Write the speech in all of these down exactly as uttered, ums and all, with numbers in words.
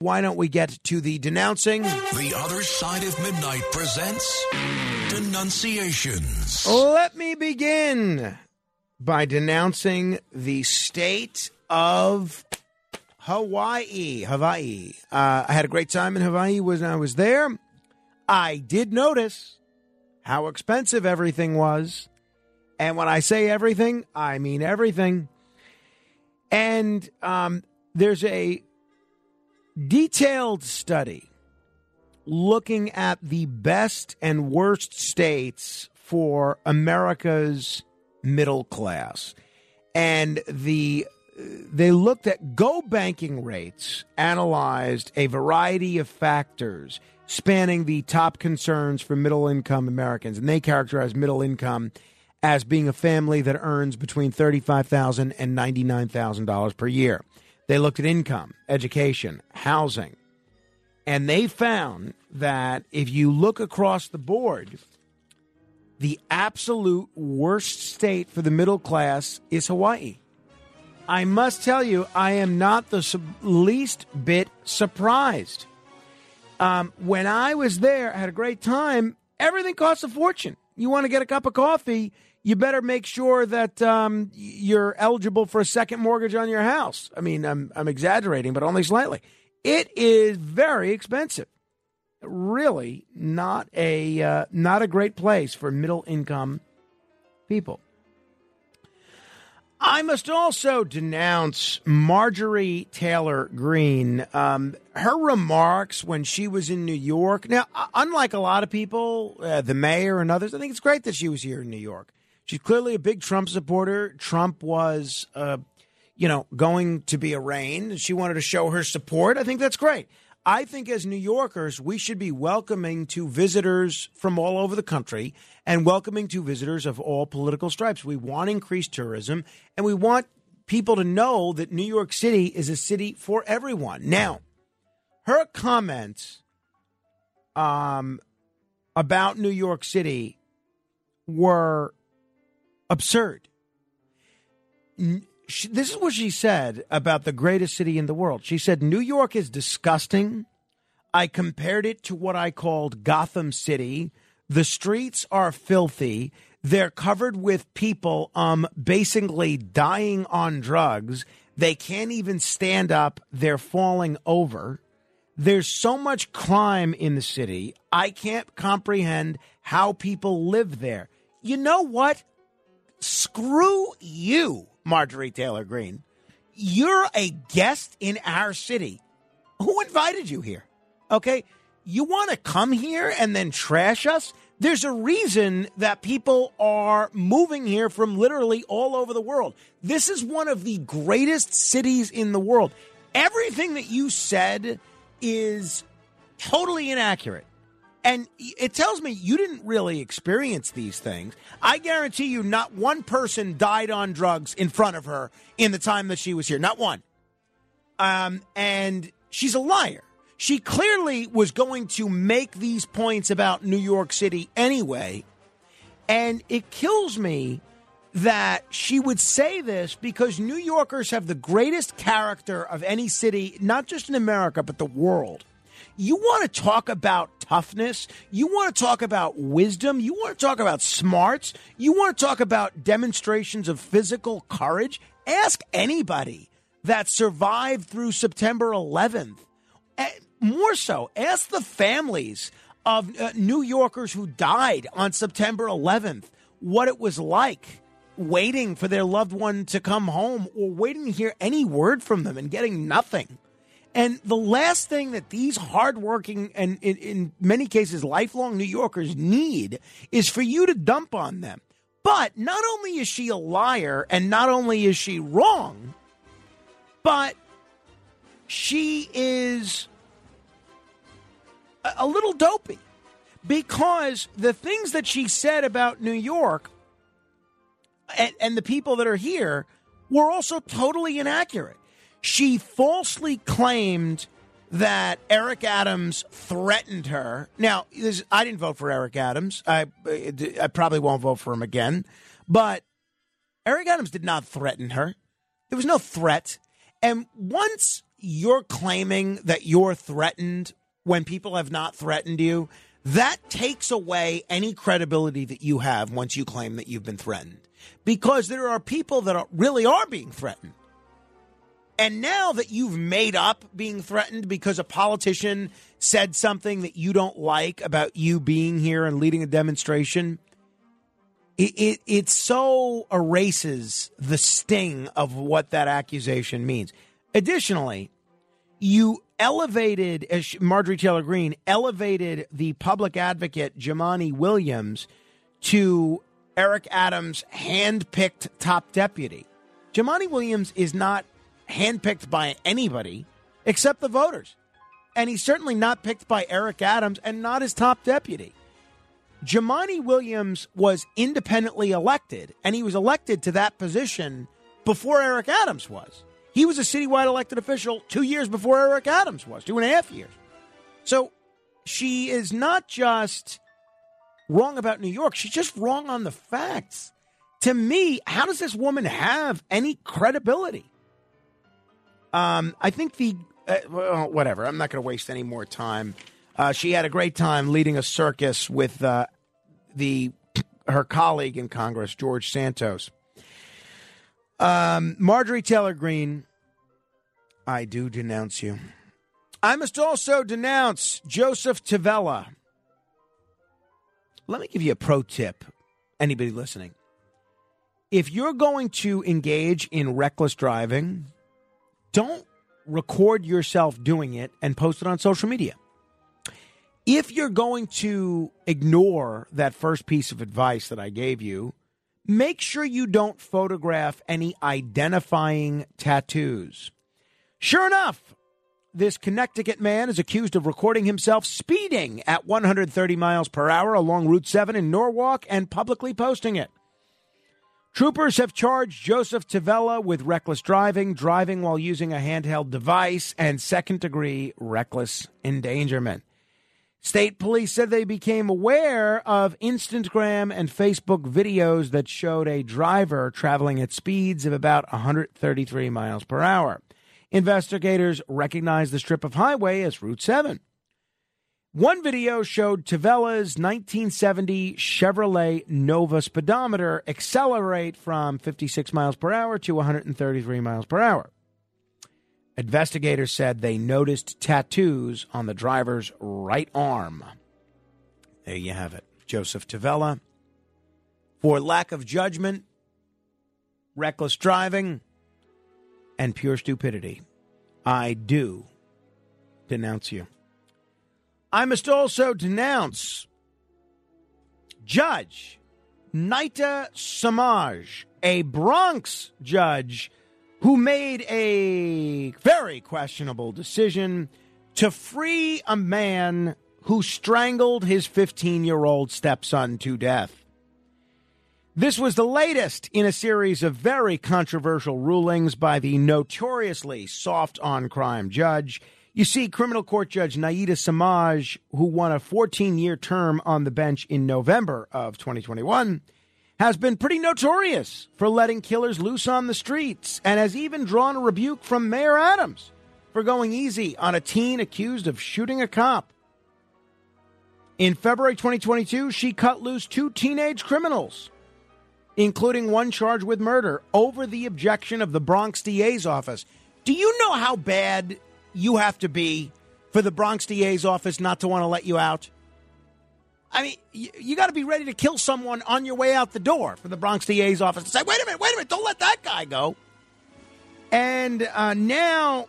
Why don't we get to the denouncing? The Other Side of Midnight presents Denunciations. Let me begin by denouncing the state of Hawaii. Hawaii. Uh, I had a great time in Hawaii when I was there. I did notice how expensive everything was. And when I say everything, I mean everything. And um, there's a detailed study looking at the best and worst states for America's middle class. And the they looked at go banking rates, analyzed a variety of factors spanning the top concerns for middle-income Americans. And they characterize middle income as being a family that earns between thirty-five thousand dollars and ninety-nine thousand dollars per year. They looked at income, education, housing, and they found that if you look across the board, the absolute worst state for the middle class is Hawaii. I must tell you, I am not the sub- least bit surprised. Um, when I was there, I had a great time. Everything costs a fortune. You want to get a cup of coffee, you better make sure that um, you're eligible for a second mortgage on your house. I mean, I'm, I'm exaggerating, but only slightly. It is very expensive. Really not a uh, not a great place for middle-income people. I must also denounce Marjorie Taylor Greene. Um, her remarks when she was in New York. Now, unlike a lot of people, uh, the mayor and others, I think it's great that she was here in New York. She's clearly a big Trump supporter. Trump was, uh, you know, going to be arraigned. She wanted to show her support. I think that's great. I think as New Yorkers, we should be welcoming to visitors from all over the country and welcoming to visitors of all political stripes. We want increased tourism, and we want people to know that New York City is a city for everyone. Now, her comments um, about New York City were absurd. N- She, this is what she said about the greatest city in the world. She said, New York is disgusting. I compared it to what I called Gotham City. The streets are filthy. They're covered with people um, basically dying on drugs. They can't even stand up. They're falling over. There's so much crime in the city. I can't comprehend how people live there. You know what? Screw you, Marjorie Taylor Greene. You're a guest in our city. Who invited you here? Okay? You want to come here and then trash us? There's a reason that people are moving here from literally all over the world. This is one of the greatest cities in the world. Everything that you said is totally inaccurate. And it tells me you didn't really experience these things. I guarantee you not one person died on drugs in front of her in the time that she was here. Not one. Um, and she's a liar. She clearly was going to make these points about New York City anyway. And it kills me that she would say this because New Yorkers have the greatest character of any city, not just in America, but the world. You want to talk about toughness. You want to talk about wisdom. You want to talk about smarts. You want to talk about demonstrations of physical courage. Ask anybody that survived through September eleventh. More so, ask the families of uh, New Yorkers who died on September eleventh what it was like waiting for their loved one to come home or waiting to hear any word from them and getting nothing. And the last thing that these hardworking and, in, in many cases, lifelong New Yorkers need is for you to dump on them. But not only is she a liar and not only is she wrong, but she is a, a little dopey because the things that she said about New York and, and the people that are here were also totally inaccurate. She falsely claimed that Eric Adams threatened her. Now, this, I didn't vote for Eric Adams. I, I probably won't vote for him again. But Eric Adams did not threaten her. There was no threat. And once you're claiming that you're threatened when people have not threatened you, that takes away any credibility that you have once you claim that you've been threatened. Because there are people that are, really are being threatened. And now that you've made up being threatened because a politician said something that you don't like about you being here and leading a demonstration, it, it, it so erases the sting of what that accusation means. Additionally, you elevated, as Marjorie Taylor Greene elevated the public advocate Jomani Williams to Eric Adams' hand-picked top deputy. Jomani Williams is not handpicked by anybody except the voters. And he's certainly not picked by Eric Adams and not his top deputy. Jomani Williams was independently elected, and he was elected to that position before Eric Adams was. He was a citywide elected official two years before Eric Adams was, two and a half years. So she is not just wrong about New York. She's just wrong on the facts. To me, how does this woman have any credibility? Um, I think the, uh, well, whatever, I'm not going to waste any more time. Uh, she had a great time leading a circus with uh, the her colleague in Congress, George Santos. Um, Marjorie Taylor Greene, I do denounce you. I must also denounce Joseph Tavella. Let me give you a pro tip, anybody listening. If you're going to engage in reckless driving, don't record yourself doing it and post it on social media. If you're going to ignore that first piece of advice that I gave you, make sure you don't photograph any identifying tattoos. Sure enough, this Connecticut man is accused of recording himself speeding at one hundred thirty miles per hour along Route seven in Norwalk and publicly posting it. Troopers have charged Joseph Tavella with reckless driving, driving while using a handheld device, and second-degree reckless endangerment. State police said they became aware of Instagram and Facebook videos that showed a driver traveling at speeds of about one hundred thirty-three miles per hour. Investigators recognized the strip of highway as Route seven. One video showed Tavella's nineteen seventy Chevrolet Nova speedometer accelerate from fifty-six miles per hour to one hundred thirty-three miles per hour. Investigators said they noticed tattoos on the driver's right arm. There you have it. Joseph Tavella, for lack of judgment, reckless driving, and pure stupidity. I do denounce you. I must also denounce Judge Nita Samaj, a Bronx judge who made a very questionable decision to free a man who strangled his fifteen-year-old stepson to death. This was the latest in a series of very controversial rulings by the notoriously soft-on-crime judge. You see, criminal court judge Naida Samaj, who won a fourteen-year term on the bench in November of twenty twenty-one, has been pretty notorious for letting killers loose on the streets and has even drawn a rebuke from Mayor Adams for going easy on a teen accused of shooting a cop. In February twenty twenty-two, she cut loose two teenage criminals, including one charged with murder, over the objection of the Bronx D A's office. Do you know how bad you have to be for the Bronx D A's office not to want to let you out? I mean, you, you got to be ready to kill someone on your way out the door for the Bronx D A's office to say, wait a minute, wait a minute, don't let that guy go. And uh, now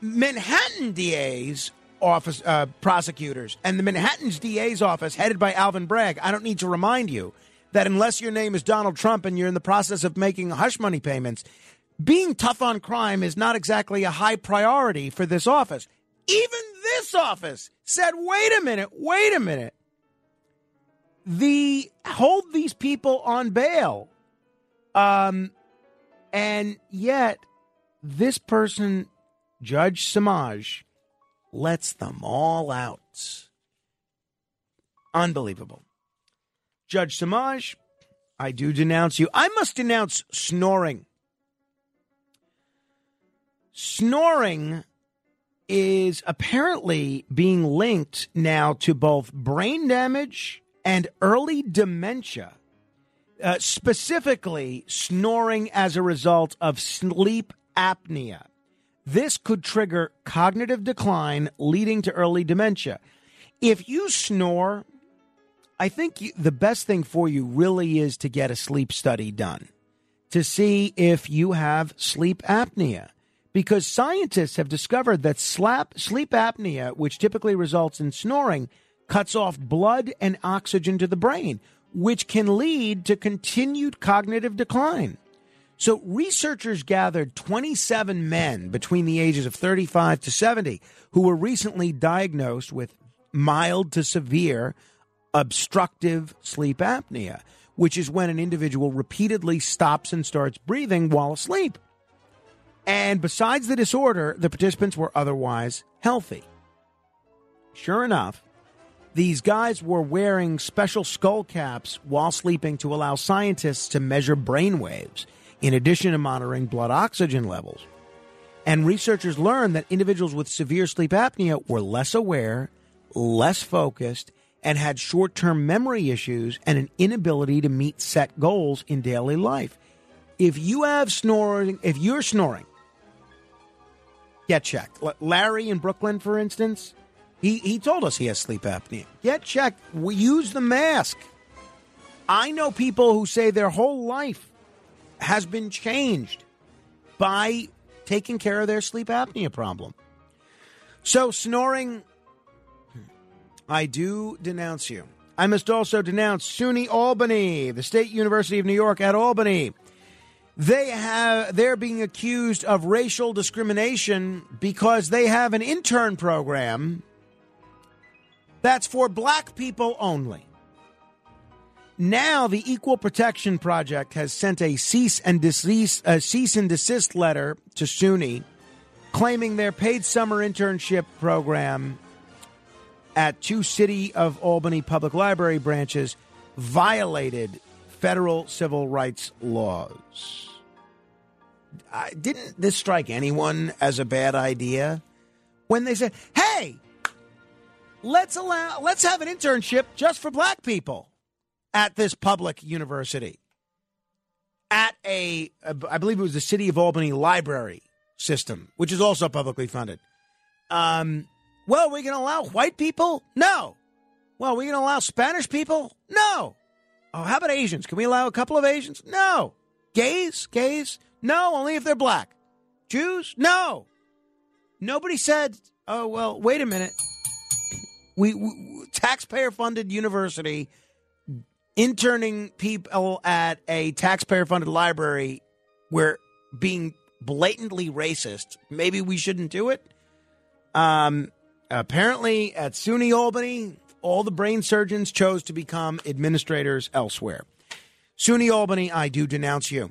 Manhattan D A's office uh, prosecutors and the Manhattan's D A's office headed by Alvin Bragg, I don't need to remind you that unless your name is Donald Trump and you're in the process of making hush money payments, being tough on crime is not exactly a high priority for this office. Even this office said, wait a minute, wait a minute. The hold these people on bail. Um, and yet this person, Judge Samaj, lets them all out. Unbelievable. Judge Samaj, I do denounce you. I must denounce snoring. Snoring is apparently being linked now to both brain damage and early dementia, uh, specifically snoring as a result of sleep apnea. This could trigger cognitive decline, leading to early dementia. If you snore, I think you, the best thing for you really is to get a sleep study done to see if you have sleep apnea, because scientists have discovered that slap, sleep apnea, which typically results in snoring, cuts off blood and oxygen to the brain, which can lead to continued cognitive decline. So researchers gathered twenty-seven men between the ages of thirty-five to seventy who were recently diagnosed with mild to severe obstructive sleep apnea, which is when an individual repeatedly stops and starts breathing while asleep. And besides the disorder, the participants were otherwise healthy. Sure enough, these guys were wearing special skull caps while sleeping to allow scientists to measure brain waves, in addition to monitoring blood oxygen levels. And researchers learned that individuals with severe sleep apnea were less aware, less focused, and had short-term memory issues and an inability to meet set goals in daily life. If you have snoring, if you're snoring, get checked. Larry in Brooklyn, for instance, he, he told us he has sleep apnea. Get checked. We use the mask. I know people who say their whole life has been changed by taking care of their sleep apnea problem. So snoring, I do denounce you. I must also denounce SUNY Albany, the State University of New York at Albany. They have, they're being accused of racial discrimination because they have an intern program that's for black people only. Now, the Equal Protection Project has sent a cease and desist, a cease and desist letter to SUNY, claiming their paid summer internship program at two City of Albany Public Library branches violated federal civil rights laws. I, didn't this strike anyone as a bad idea when they said, "Hey, let's allow, let's have an internship just for black people at this public university," at a, I believe it was the City of Albany library system, which is also publicly funded. Um, well, we're going to allow white people? No. Well, we're going to allow Spanish people? No. Oh, how about Asians? Can we allow a couple of Asians? No. Gays? Gays? No, only if they're black. Jews? No. Nobody said, oh, well, wait a minute. We, we taxpayer-funded university interning people at a taxpayer-funded library, we're being blatantly racist. Maybe we shouldn't do it. Um, apparently, at SUNY Albany, all the brain surgeons chose to become administrators elsewhere. SUNY Albany, I do denounce you.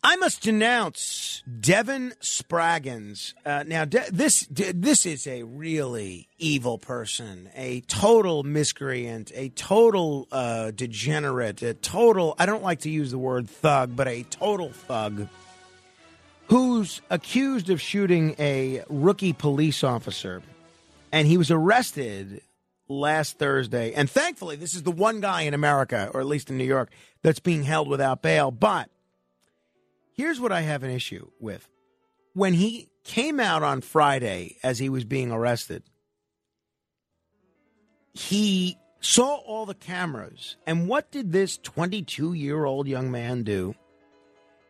I must denounce Devin Spraggins. Uh, now, De- this de- this is a really evil person, a total miscreant, a total uh, degenerate, a total, I don't like to use the word thug, but a total thug, who's accused of shooting a rookie police officer. And he was arrested last Thursday. And thankfully, this is the one guy in America, or at least in New York, that's being held without bail. But here's what I have an issue with. When he came out on Friday as he was being arrested, he saw all the cameras. And what did this twenty-two-year-old young man do?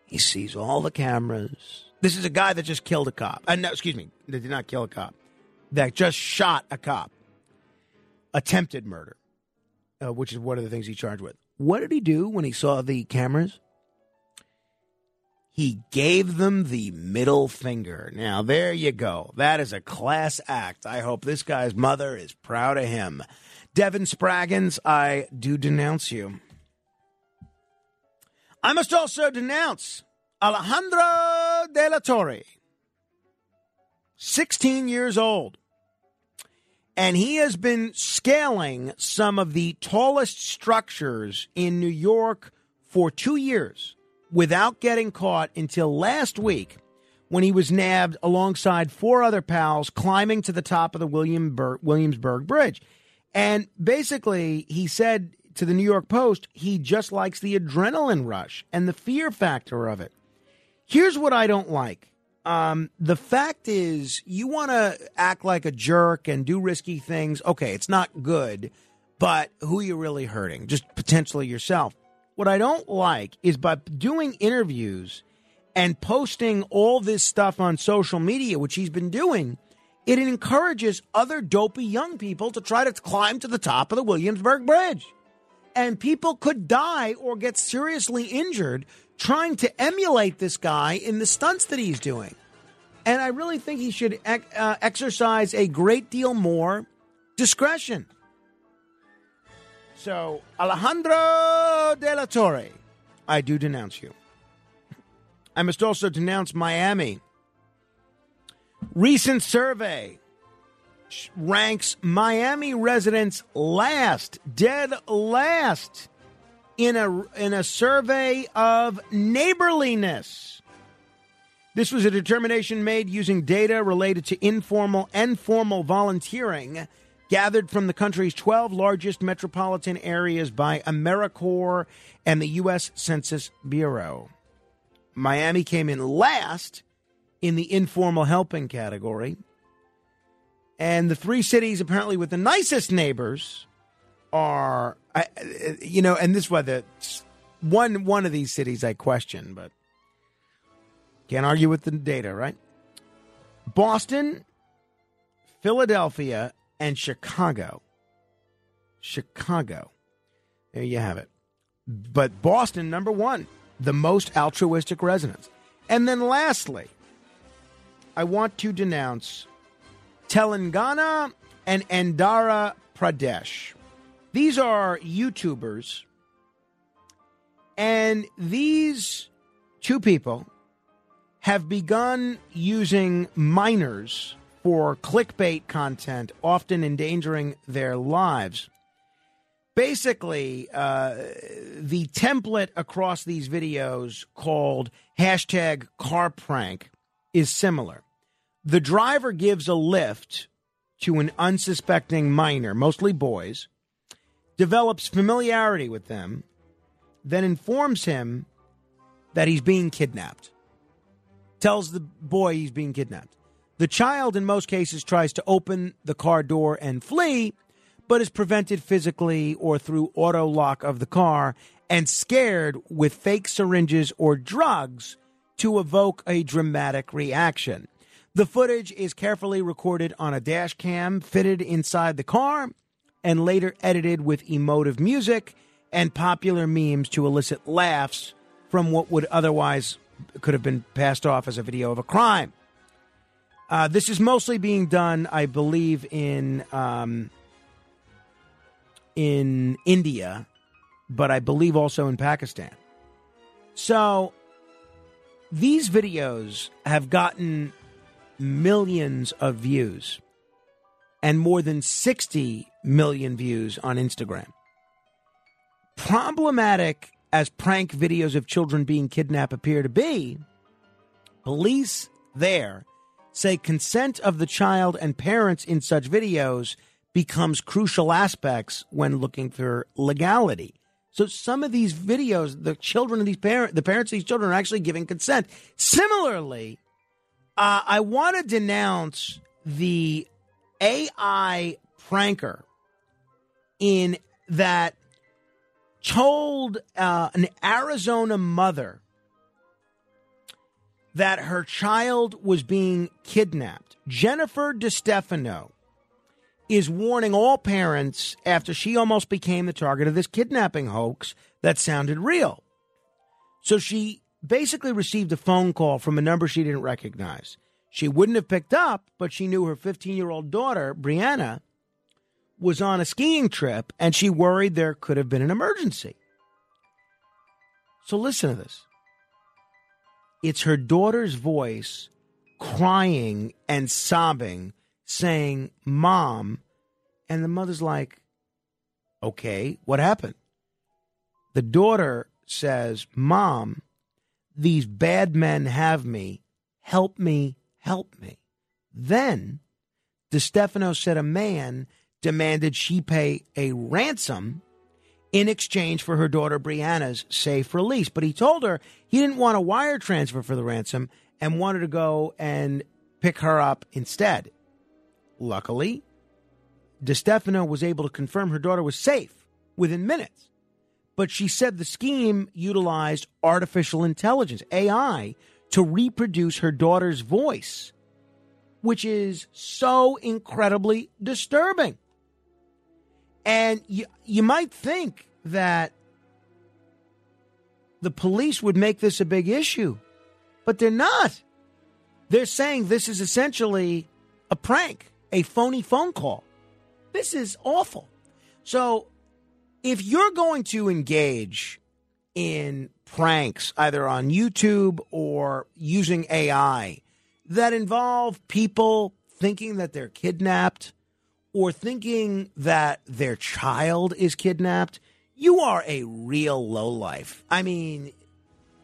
He sees all the cameras. This is a guy that just killed a cop. Uh, no, excuse me, that did not kill a cop. That just shot a cop. Attempted murder, uh, which is one of the things he's charged with. What did he do when he saw the cameras? He gave them the middle finger. Now, there you go. That is a class act. I hope this guy's mother is proud of him. Devin Spraggins, I do denounce you. I must also denounce Alejandro De La Torre, sixteen years old. And he has been scaling some of the tallest structures in New York for two years without getting caught until last week when he was nabbed alongside four other pals climbing to the top of the Williamsburg Bridge. And basically, he said to the New York Post, he just likes the adrenaline rush and the fear factor of it. Here's what I don't like. Um, the fact is, you want to act like a jerk and do risky things. Okay, it's not good, but who are you really hurting? Just potentially yourself. What I don't like is by doing interviews and posting all this stuff on social media, which he's been doing, it encourages other dopey young people to try to climb to the top of the Williamsburg Bridge. And people could die or get seriously injured trying to emulate this guy in the stunts that he's doing. And I really think he should ex- uh, exercise a great deal more discretion. So, Alejandro De La Torre, I do denounce you. I must also denounce Miami. Recent survey ranks Miami residents last, dead last, in a in a survey of neighborliness. This was a determination made using data related to informal and formal volunteering gathered from the country's twelve largest metropolitan areas by AmeriCorps and the U S Census Bureau. Miami came in last in the informal helping category. And the three cities apparently with the nicest neighbors are, I, you know, and this weather, one, one of these cities I question, but can't argue with the data, right? Boston, Philadelphia, and Chicago. Chicago. There you have it. But Boston, number one, the most altruistic residents. And then lastly, I want to denounce Telangana and Andhra Pradesh. These are YouTubers. And these two people have begun using minors for clickbait content, often endangering their lives. Basically, uh, the template across these videos called hashtag car prank is similar. The driver gives a lift to an unsuspecting minor, mostly boys, develops familiarity with them, then informs him that he's being kidnapped, tells the boy he's being kidnapped. The child, in most cases, tries to open the car door and flee, but is prevented physically or through auto lock of the car and scared with fake syringes or drugs to evoke a dramatic reaction. The footage is carefully recorded on a dash cam fitted inside the car and later edited with emotive music and popular memes to elicit laughs from what would otherwise could have been passed off as a video of a crime. Uh, this is mostly being done, I believe, in um, in India, but I believe also in Pakistan. So these videos have gotten millions of views and more than sixty million views on Instagram. Problematic as prank videos of children being kidnapped appear to be, police there say consent of the child and parents in such videos becomes crucial aspects when looking for legality. So some of these videos, the children of these parents, the parents of these children are actually giving consent. Similarly, uh, I want to denounce the A I pranker in that told uh, an Arizona mother that her child was being kidnapped. Jennifer DiStefano is warning all parents after she almost became the target of this kidnapping hoax that sounded real. So she basically received a phone call from a number she didn't recognize. She wouldn't have picked up, but she knew her fifteen-year-old daughter, Brianna, was on a skiing trip, and she worried there could have been an emergency. So listen to this. It's her daughter's voice crying and sobbing, saying, "Mom." And the mother's like, "Okay, what happened?" The daughter says, "Mom, these bad men have me. Help me, help me." Then DiStefano said a man demanded she pay a ransom in exchange for her daughter Brianna's safe release. But he told her he didn't want a wire transfer for the ransom and wanted to go and pick her up instead. Luckily, DiStefano was able to confirm her daughter was safe within minutes. But she said the scheme utilized artificial intelligence, A I, to reproduce her daughter's voice, which is so incredibly disturbing. And you, you might think that the police would make this a big issue, but they're not. They're saying this is essentially a prank, a phony phone call. This is awful. So if you're going to engage in pranks, either on YouTube or using A I, that involve people thinking that they're kidnapped, or thinking that their child is kidnapped, you are a real lowlife. I mean,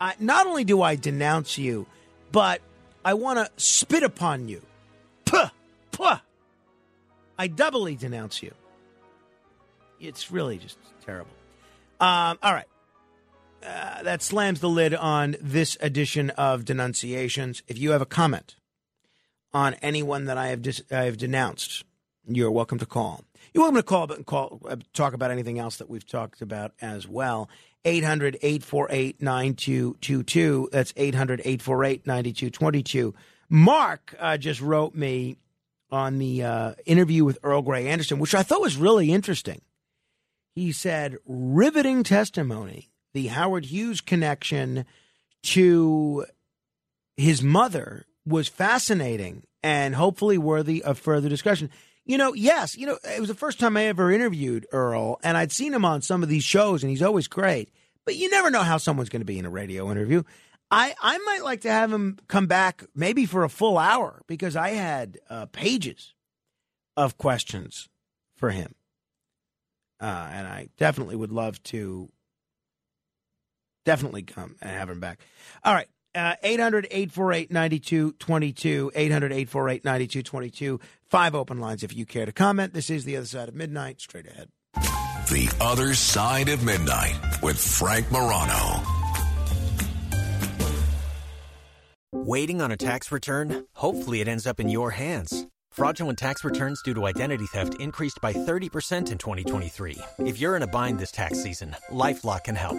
I, not only do I denounce you, but I want to spit upon you. Puh, puh. I doubly denounce you. It's really just terrible. Um, all right. Uh, that slams the lid on this edition of Denunciations. If you have a comment on anyone that I have, dis- I have denounced, you're welcome to call. You're welcome to call, but call, uh, talk about anything else that we've talked about as well. eight hundred, eight four eight, nine two two two. That's eight hundred, eight four eight, nine two two two. Mark uh, just wrote me on the uh, interview with Earl Grey Anderson, which I thought was really interesting. He said, riveting testimony, the Howard Hughes connection to his mother was fascinating and hopefully worthy of further discussion. You know, yes, you know, it was the first time I ever interviewed Earl, and I'd seen him on some of these shows, and he's always great. But you never know how someone's going to be in a radio interview. I, I might like to have him come back maybe for a full hour, because I had uh, pages of questions for him. Uh, and I definitely would love to definitely come and have him back. All right. Uh, eight hundred, eight four eight, nine two two two, eight hundred, eight four eight, nine two two two, five open lines if you care to comment. This is The Other Side of Midnight, straight ahead. The Other Side of Midnight with Frank Morano. Waiting on a tax return? Hopefully it ends up in your hands. Fraudulent tax returns due to identity theft increased by thirty percent in twenty twenty-three. If you're in a bind this tax season, LifeLock can help.